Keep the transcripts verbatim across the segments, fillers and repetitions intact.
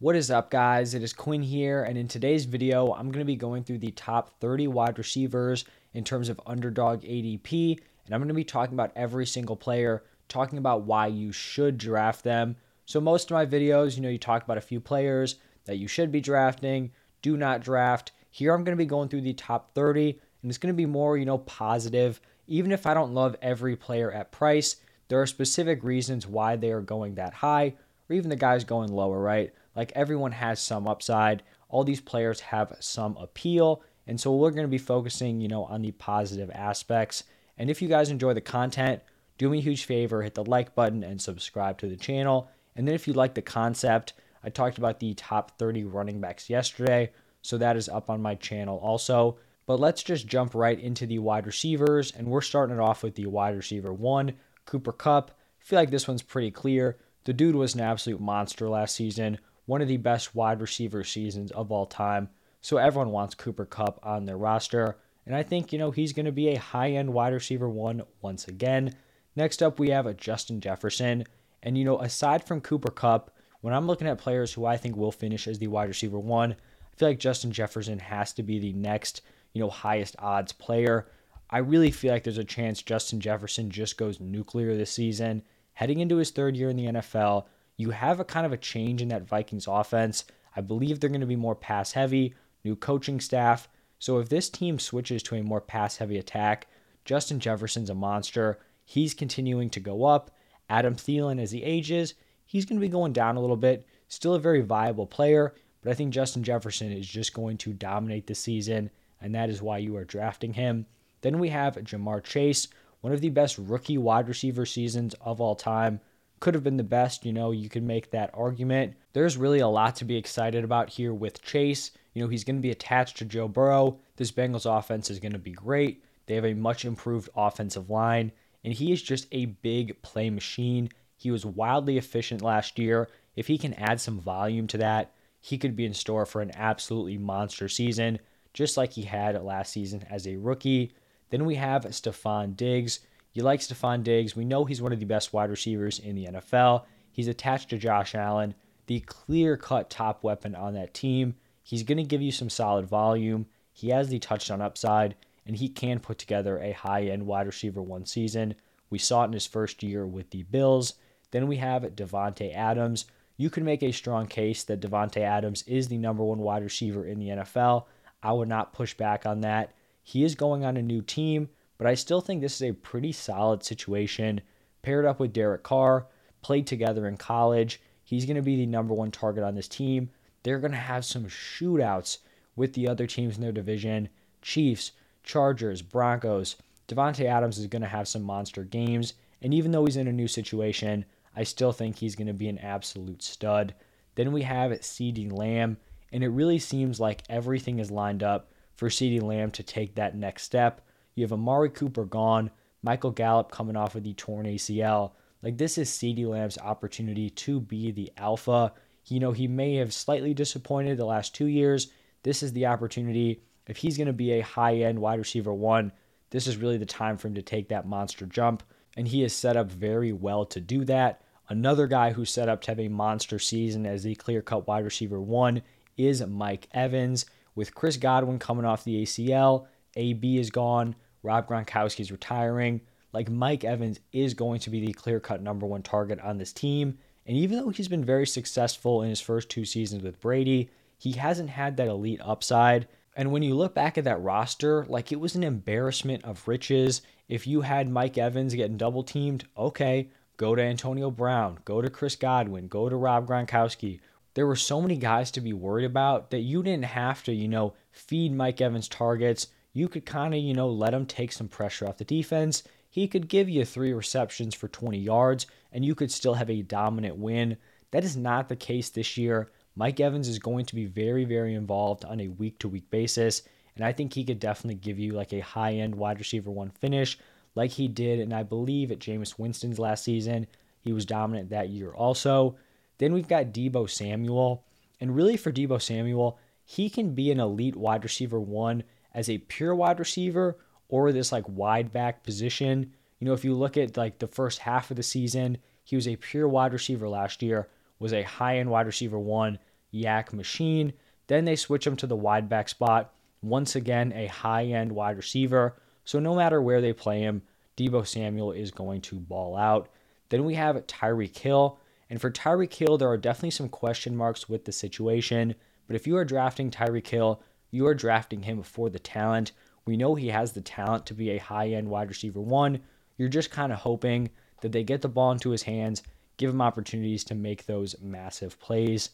What is up, guys? It is Quinn here, and in today's video, I'm going to be going through the top thirty wide receivers in terms of underdog A D P, and I'm going to be talking about every single player, talking about why you should draft them. So most of my videos, you know, you talk about a few players that you should be drafting, do not draft. Here, I'm going to be going through the top thirty, and it's going to be more, you know, positive. Even if I don't love every player at price, there are specific reasons why they are going that high, or even the guys going lower, right? Like, everyone has some upside. All these players have some appeal. And so we're going to be focusing, you know, on the positive aspects. And if you guys enjoy the content, do me a huge favor, hit the like button and subscribe to the channel. And then if you like the concept, I talked about the top thirty running backs yesterday, so that is up on my channel also. But let's just jump right into the wide receivers. And we're starting it off with the wide receiver one, Cooper Kupp. I feel like this one's pretty clear. The dude was an absolute monster last season. One of the best wide receiver seasons of all time. So everyone wants Cooper Kupp on their roster. And I think, you know, he's going to be a high-end wide receiver one once again. Next up, we have a Justin Jefferson. And, you know, aside from Cooper Kupp, when I'm looking at players who I think will finish as the wide receiver one, I feel like Justin Jefferson has to be the next, you know, highest odds player. I really feel like there's a chance Justin Jefferson just goes nuclear this season. Heading into his third year in the N F L, you have a kind of a change in that Vikings offense. I believe they're going to be more pass heavy, new coaching staff. So if this team switches to a more pass heavy attack, Justin Jefferson's a monster. He's continuing to go up. Adam Thielen, as he ages, he's going to be going down a little bit. Still a very viable player, but I think Justin Jefferson is just going to dominate the season, and that is why you are drafting him. Then we have Jamar Chase, one of the best rookie wide receiver seasons of all time. Could have been the best, you know, you could make that argument. There's really a lot to be excited about here with Chase. You know, he's going to be attached to Joe Burrow. This Bengals offense is going to be great. They have a much improved offensive line, and he is just a big play machine. He was wildly efficient last year. If he can add some volume to that, he could be in store for an absolutely monster season, just like he had last season as a rookie. Then we have Stephon Diggs. You like Stephon Diggs. We know he's one of the best wide receivers in the N F L. He's attached to Josh Allen, the clear-cut top weapon on that team. He's going to give you some solid volume. He has the touchdown upside, and he can put together a high-end wide receiver one season. We saw it in his first year with the Bills. Then we have Devontae Adams. You can make a strong case that Devontae Adams is the number one wide receiver in the N F L. I would not push back on that. He is going on a new team, but I still think this is a pretty solid situation. Paired up with Derek Carr, played together in college. He's going to be the number one target on this team. They're going to have some shootouts with the other teams in their division. Chiefs, Chargers, Broncos. Devontae Adams is going to have some monster games. And even though he's in a new situation, I still think he's going to be an absolute stud. Then we have CeeDee Lamb. And it really seems like everything is lined up for CeeDee Lamb to take that next step. You have Amari Cooper gone, Michael Gallup coming off with the torn A C L. Like, this is CeeDee Lamb's opportunity to be the alpha. You know, he may have slightly disappointed the last two years. This is the opportunity. If he's going to be a high-end wide receiver one, this is really the time for him to take that monster jump. And he is set up very well to do that. Another guy who's set up to have a monster season as the clear-cut wide receiver one is Mike Evans. With Chris Godwin coming off the A C L, A B is gone. Rob Gronkowski's retiring. Like, Mike Evans is going to be the clear-cut number one target on this team. And even though he's been very successful in his first two seasons with Brady, he hasn't had that elite upside. And when you look back at that roster, like, it was an embarrassment of riches. If you had Mike Evans getting double-teamed, okay, go to Antonio Brown, go to Chris Godwin, go to Rob Gronkowski. There were so many guys to be worried about that you didn't have to, you know, feed Mike Evans targets. You could kind of, you know, let him take some pressure off the defense. He could give you three receptions for twenty yards, and you could still have a dominant win. That is not the case this year. Mike Evans is going to be very, very involved on a week-to-week basis, and I think he could definitely give you like a high-end wide receiver one finish like he did, and I believe at Jameis Winston's last season. He was dominant that year also. Then we've got Deebo Samuel, and really for Deebo Samuel, he can be an elite wide receiver one as a pure wide receiver or this like wide back position. You know, if you look at like the first half of the season, he was a pure wide receiver last year, was a high-end wide receiver one. yak machine. Then they switch him to the wide back spot. Once again, a high-end wide receiver. So no matter where they play him, Deebo Samuel is going to ball out. Then we have Tyreek Hill. And for Tyreek Hill, there are definitely some question marks with the situation. But if you are drafting Tyreek Hill, you are drafting him for the talent. We know he has the talent to be a high-end wide receiver one. You're just kind of hoping that they get the ball into his hands, give him opportunities to make those massive plays.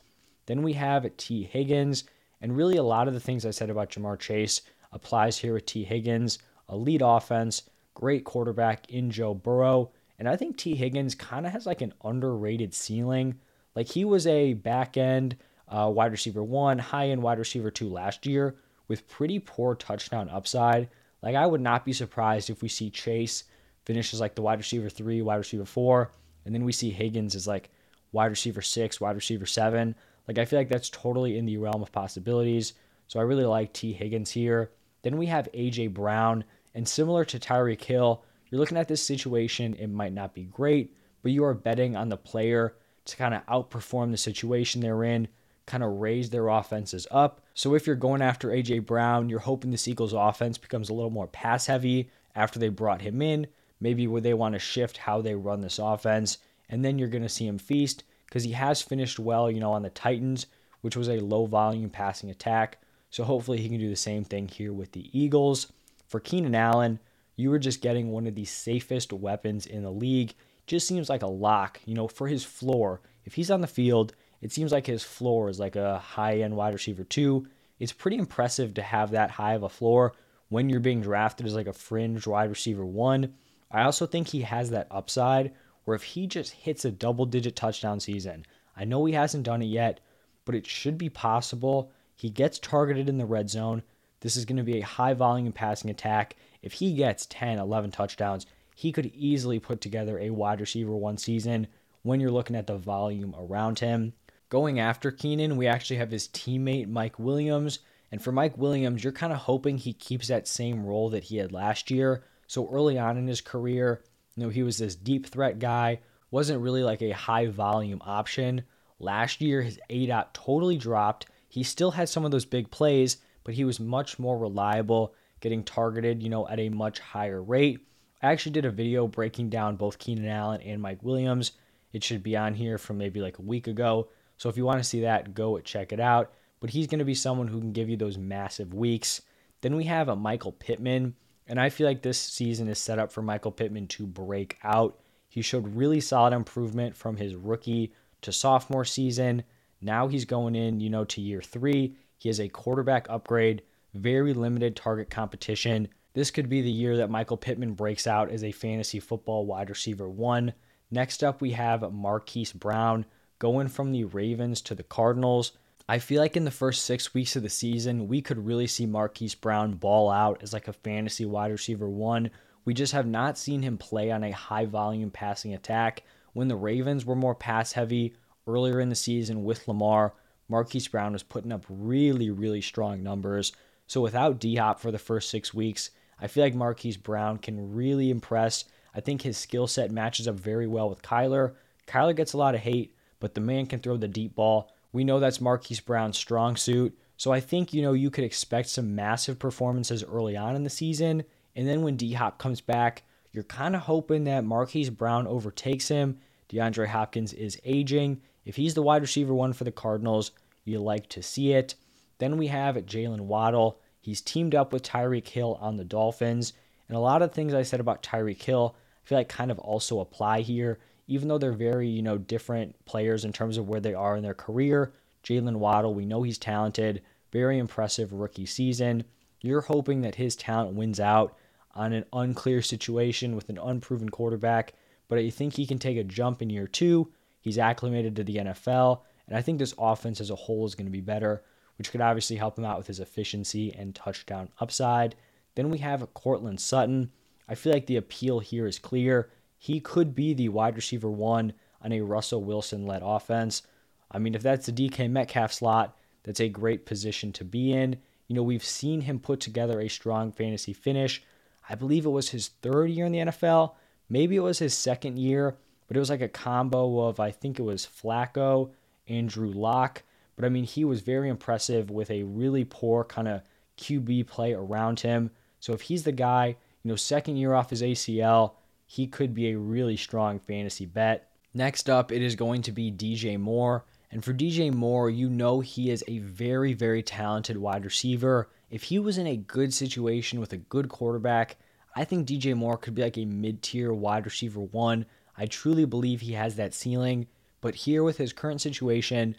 Then we have Tee Higgins. And really a lot of the things I said about Jamar Chase applies here with Tee Higgins. Elite offense, great quarterback in Joe Burrow. And I think Tee Higgins kind of has like an underrated ceiling. Like he was a back-end uh, wide receiver one, high-end wide receiver two last year with pretty poor touchdown upside. Like I would not be surprised if we see Chase finishes like the wide receiver three, wide receiver four, and then we see Higgins as like wide receiver six, wide receiver seven. Like I feel like that's totally in the realm of possibilities. So I really like Tee Higgins here. Then we have A J Brown, and similar to Tyreek Hill, you're looking at this situation, it might not be great, but you are betting on the player to kind of outperform the situation they're in, kind of raise their offenses up. So if you're going after A J Brown, you're hoping this Eagles offense becomes a little more pass heavy after they brought him in. Maybe where they want to shift how they run this offense, and then you're going to see him feast because he has finished well, you know, on the Titans, which was a low volume passing attack. So hopefully he can do the same thing here with the Eagles. For Keenan Allen, you were just getting one of the safest weapons in the league. Just seems like a lock, you know, for his floor. If he's on the field, it seems like his floor is like a high-end wide receiver too. It's pretty impressive to have that high of a floor when you're being drafted as like a fringe wide receiver one. I also think he has that upside where if he just hits a double-digit touchdown season, I know he hasn't done it yet, but it should be possible. He gets targeted in the red zone. This is going to be a high-volume passing attack. If he gets ten, eleven touchdowns, he could easily put together a wide receiver one season when you're looking at the volume around him. Going after Keenan, we actually have his teammate Mike Williams. And for Mike Williams, you're kind of hoping he keeps that same role that he had last year. So early on in his career, you know, he was this deep threat guy, wasn't really like a high volume option. Last year, his A D O T totally dropped. He still had some of those big plays, but he was much more reliable, getting targeted, you know, at a much higher rate. I actually did a video breaking down both Keenan Allen and Mike Williams. It should be on here from maybe like a week ago. So if you want to see that, go check it out. But he's going to be someone who can give you those massive weeks. Then we have a Michael Pittman. And I feel like this season is set up for Michael Pittman to break out. He showed really solid improvement from his rookie to sophomore season. Now he's going in, you know, to year three. He has a quarterback upgrade, very limited target competition. This could be the year that Michael Pittman breaks out as a fantasy football wide receiver one. Next up, we have Marquise Brown going from the Ravens to the Cardinals. I feel like in the first six weeks of the season, we could really see Marquise Brown ball out as like a fantasy wide receiver one. We just have not seen him play on a high volume passing attack. When the Ravens were more pass heavy earlier in the season with Lamar, Marquise Brown was putting up really, really strong numbers. So without D-Hop for the first six weeks, I feel like Marquise Brown can really impress. I think his skill set matches up very well with Kyler. Kyler gets a lot of hate, but the man can throw the deep ball. We know that's Marquise Brown's strong suit. So I think, you know, you could expect some massive performances early on in the season. And then when D-Hop comes back, you're kind of hoping that Marquise Brown overtakes him. DeAndre Hopkins is aging. If he's the wide receiver one for the Cardinals, you like to see it. Then we have Jaylen Waddle. He's teamed up with Tyreek Hill on the Dolphins. And a lot of things I said about Tyreek Hill, I feel like kind of also apply here. Even though they're very, you know, different players in terms of where they are in their career, Jaylen Waddle, we know he's talented, very impressive rookie season. You're hoping that his talent wins out on an unclear situation with an unproven quarterback, but I think he can take a jump in year two. He's acclimated to the N F L, and I think this offense as a whole is going to be better, which could obviously help him out with his efficiency and touchdown upside. Then we have Courtland Sutton. I feel like the appeal here is clear. He could be the wide receiver one on a Russell Wilson-led offense. I mean, if that's the D K Metcalf slot, that's a great position to be in. You know, we've seen him put together a strong fantasy finish. I believe it was his third year in the N F L. Maybe it was his second year, but it was like a combo of, I think it was Flacco, Andrew Luck. But I mean, he was very impressive with a really poor kind of Q B play around him. So if he's the guy, you know, second year off his A C L, he could be a really strong fantasy bet. Next up, it is going to be D J Moore. And for D J Moore, you know he is a very, very talented wide receiver. If he was in a good situation with a good quarterback, I think D J Moore could be like a mid-tier wide receiver one. I truly believe he has that ceiling. But here with his current situation,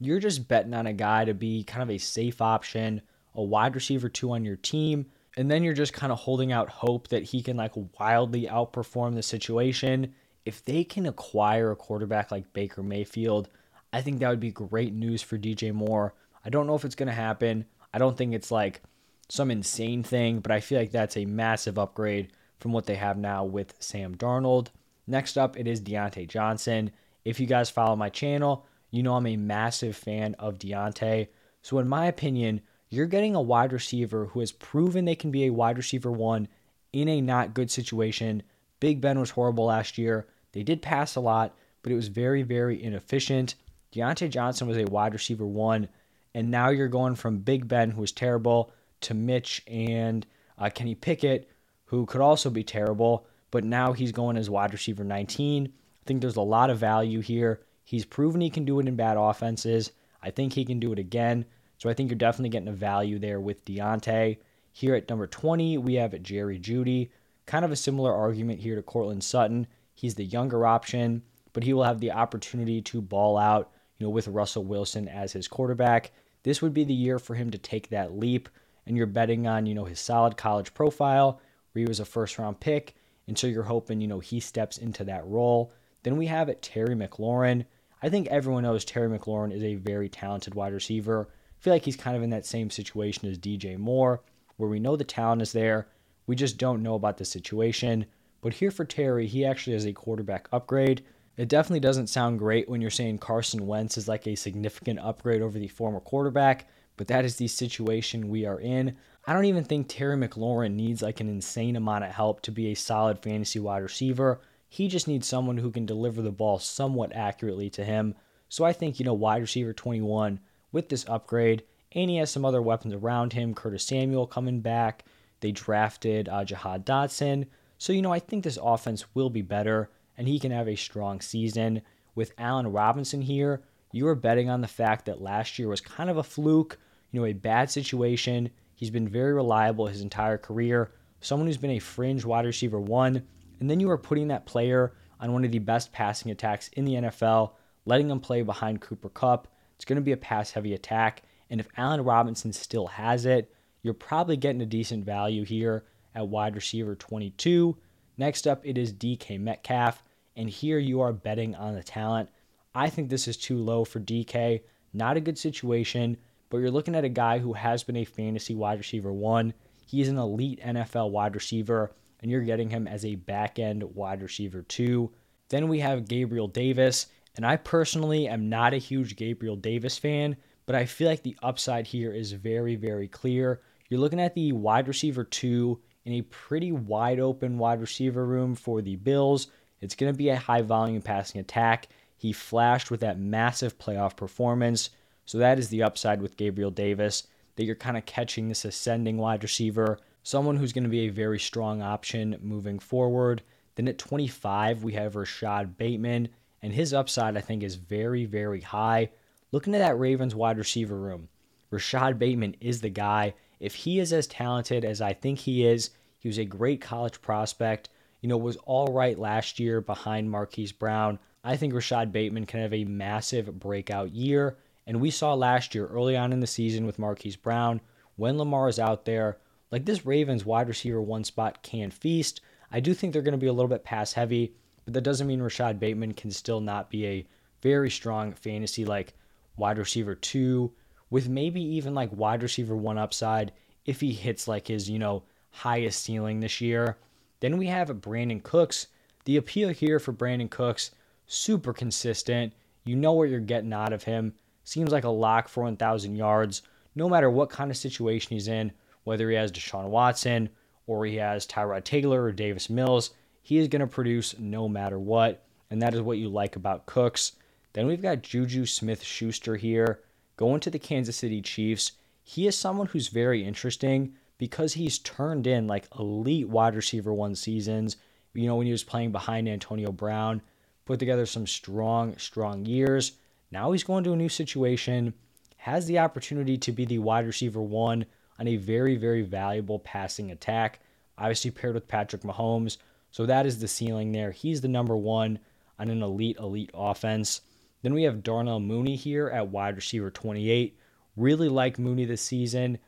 you're just betting on a guy to be kind of a safe option, a wide receiver two on your team. And then you're just kind of holding out hope that he can like wildly outperform the situation. If they can acquire a quarterback like Baker Mayfield, I think that would be great news for D J Moore. I don't know if it's going to happen. I don't think it's like some insane thing, but I feel like that's a massive upgrade from what they have now with Sam Darnold. Next up, it is Diontae Johnson. If you guys follow my channel, you know I'm a massive fan of Diontae. So in my opinion, you're getting a wide receiver who has proven they can be a wide receiver one in a not good situation. Big Ben was horrible last year. They did pass a lot, but it was very, very inefficient. Diontae Johnson was a wide receiver one, and now you're going from Big Ben, who was terrible, to Mitch and uh, Kenny Pickett, who could also be terrible, but now he's going as wide receiver nineteen. I think there's a lot of value here. He's proven he can do it in bad offenses. I think he can do it again, so I think you're definitely getting a value there with Diontae. Here at number twenty, we have Jerry Judy. Kind of a similar argument here to Courtland Sutton. He's the younger option, but he will have the opportunity to ball out, you know, with Russell Wilson as his quarterback. This would be the year for him to take that leap, and you're betting on, you know, his solid college profile, where he was a first-round pick, and so you're hoping, you know, he steps into that role. Then we have it Terry McLaurin. I think everyone knows Terry McLaurin is a very talented wide receiver. I feel like he's kind of in that same situation as D J Moore, where we know the talent is there. We just don't know about the situation. But here for Terry, he actually has a quarterback upgrade. It definitely doesn't sound great when you're saying Carson Wentz is like a significant upgrade over the former quarterback, but that is the situation we are in. I don't even think Terry McLaurin needs like an insane amount of help to be a solid fantasy wide receiver. He just needs someone who can deliver the ball somewhat accurately to him. So I think, you know, wide receiver twenty-one with this upgrade, and he has some other weapons around him, Curtis Samuel coming back. They drafted uh, Jahad Dotson. So, you know, I think this offense will be better, and he can have a strong season. With Allen Robinson here, you are betting on the fact that last year was kind of a fluke, you know, a bad situation. He's been very reliable his entire career, someone who's been a fringe wide receiver one, and then you are putting that player on one of the best passing attacks in the N F L, letting him play behind Cooper Kupp. It's going to be a pass-heavy attack, and if Allen Robinson still has it, you're probably getting a decent value here at wide receiver twenty-two. Next up, it is D K Metcalf. And here you are betting on the talent. I think this is too low for D K. Not a good situation, but you're looking at a guy who has been a fantasy wide receiver one. He's an elite N F L wide receiver, and you're getting him as a back-end wide receiver two. Then we have Gabriel Davis, and I personally am not a huge Gabriel Davis fan, but I feel like the upside here is very, very clear. You're looking at the wide receiver two in a pretty wide-open wide receiver room for the Bills. It's going to be a high-volume passing attack. He flashed with that massive playoff performance. So that is the upside with Gabriel Davis, that you're kind of catching this ascending wide receiver, someone who's going to be a very strong option moving forward. Then at twenty-five, we have Rashad Bateman, and his upside, I think, is very, very high. Looking at that Ravens wide receiver room, Rashad Bateman is the guy. If he is as talented as I think he is, he was a great college prospect, you know, was all right last year behind Marquise Brown. I think Rashad Bateman can have a massive breakout year. And we saw last year early on in the season with Marquise Brown, when Lamar is out there, like this Ravens wide receiver one spot can feast. I do think they're going to be a little bit pass heavy, but that doesn't mean Rashad Bateman can still not be a very strong fantasy like wide receiver two with maybe even like wide receiver one upside if he hits like his, you know, highest ceiling this year. Then we have Brandon Cooks. The appeal here for Brandon Cooks, super consistent. You know what you're getting out of him. Seems like a lock for one thousand yards, no matter what kind of situation he's in, whether he has Deshaun Watson or he has Tyrod Taylor or Davis Mills, he is going to produce no matter what, and that is what you like about Cooks. Then we've got Juju Smith-Schuster here. Going to the Kansas City Chiefs, he is someone who's very interesting because he's turned in like elite wide receiver one seasons. You know, when he was playing behind Antonio Brown, put together some strong, strong years. Now he's going to a new situation, has the opportunity to be the wide receiver one on a very, very valuable passing attack, obviously paired with Patrick Mahomes. So that is the ceiling there. He's the number one on an elite, elite offense. Then we have Darnell Mooney here at wide receiver twenty-eight. Really like Mooney this season.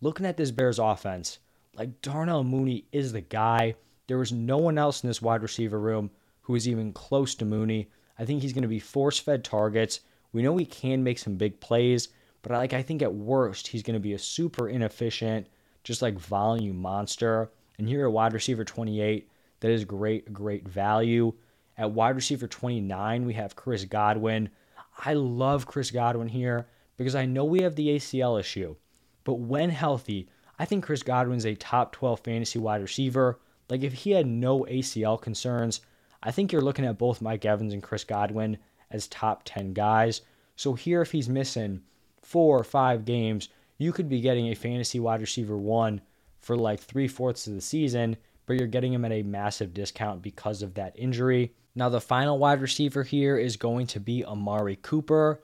Looking at this Bears offense, like Darnell Mooney is the guy. There was no one else in this wide receiver room who is even close to Mooney. I think he's going to be force-fed targets. We know he can make some big plays, but like I think at worst, he's going to be a super inefficient, just like volume monster. And here at wide receiver twenty-eight, that is great, great value. At wide receiver twenty-nine, we have Chris Godwin. I love Chris Godwin here because I know we have the A C L issue. But when healthy, I think Chris Godwin's a top twelve fantasy wide receiver. Like if he had no A C L concerns, I think you're looking at both Mike Evans and Chris Godwin as top ten guys. So here, if he's missing four or five games, you could be getting a fantasy wide receiver one for like three-fourths of the season, but you're getting him at a massive discount because of that injury. Now, the final wide receiver here is going to be Amari Cooper.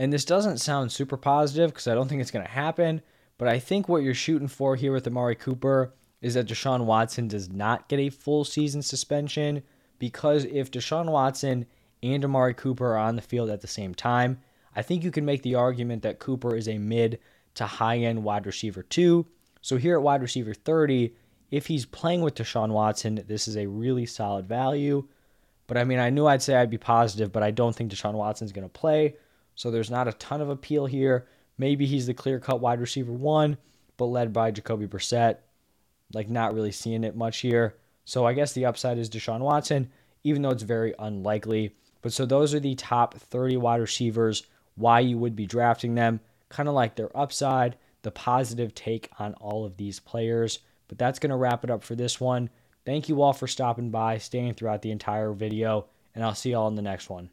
And this doesn't sound super positive because I don't think it's going to happen, but I think what you're shooting for here with Amari Cooper is that Deshaun Watson does not get a full season suspension, because if Deshaun Watson and Amari Cooper are on the field at the same time, I think you can make the argument that Cooper is a mid to high-end wide receiver two. So here at wide receiver thirty, if he's playing with Deshaun Watson, this is a really solid value. But I mean, I knew I'd say I'd be positive, but I don't think Deshaun Watson's going to play. So there's not a ton of appeal here. Maybe he's the clear-cut wide receiver one, but led by Jacoby Brissett. Like, not really seeing it much here. So I guess the upside is Deshaun Watson, even though it's very unlikely. But so those are the top thirty wide receivers, why you would be drafting them. Kind of like their upside, the positive take on all of these players. But that's going to wrap it up for this one. Thank you all for stopping by, staying throughout the entire video, and I'll see you all in the next one.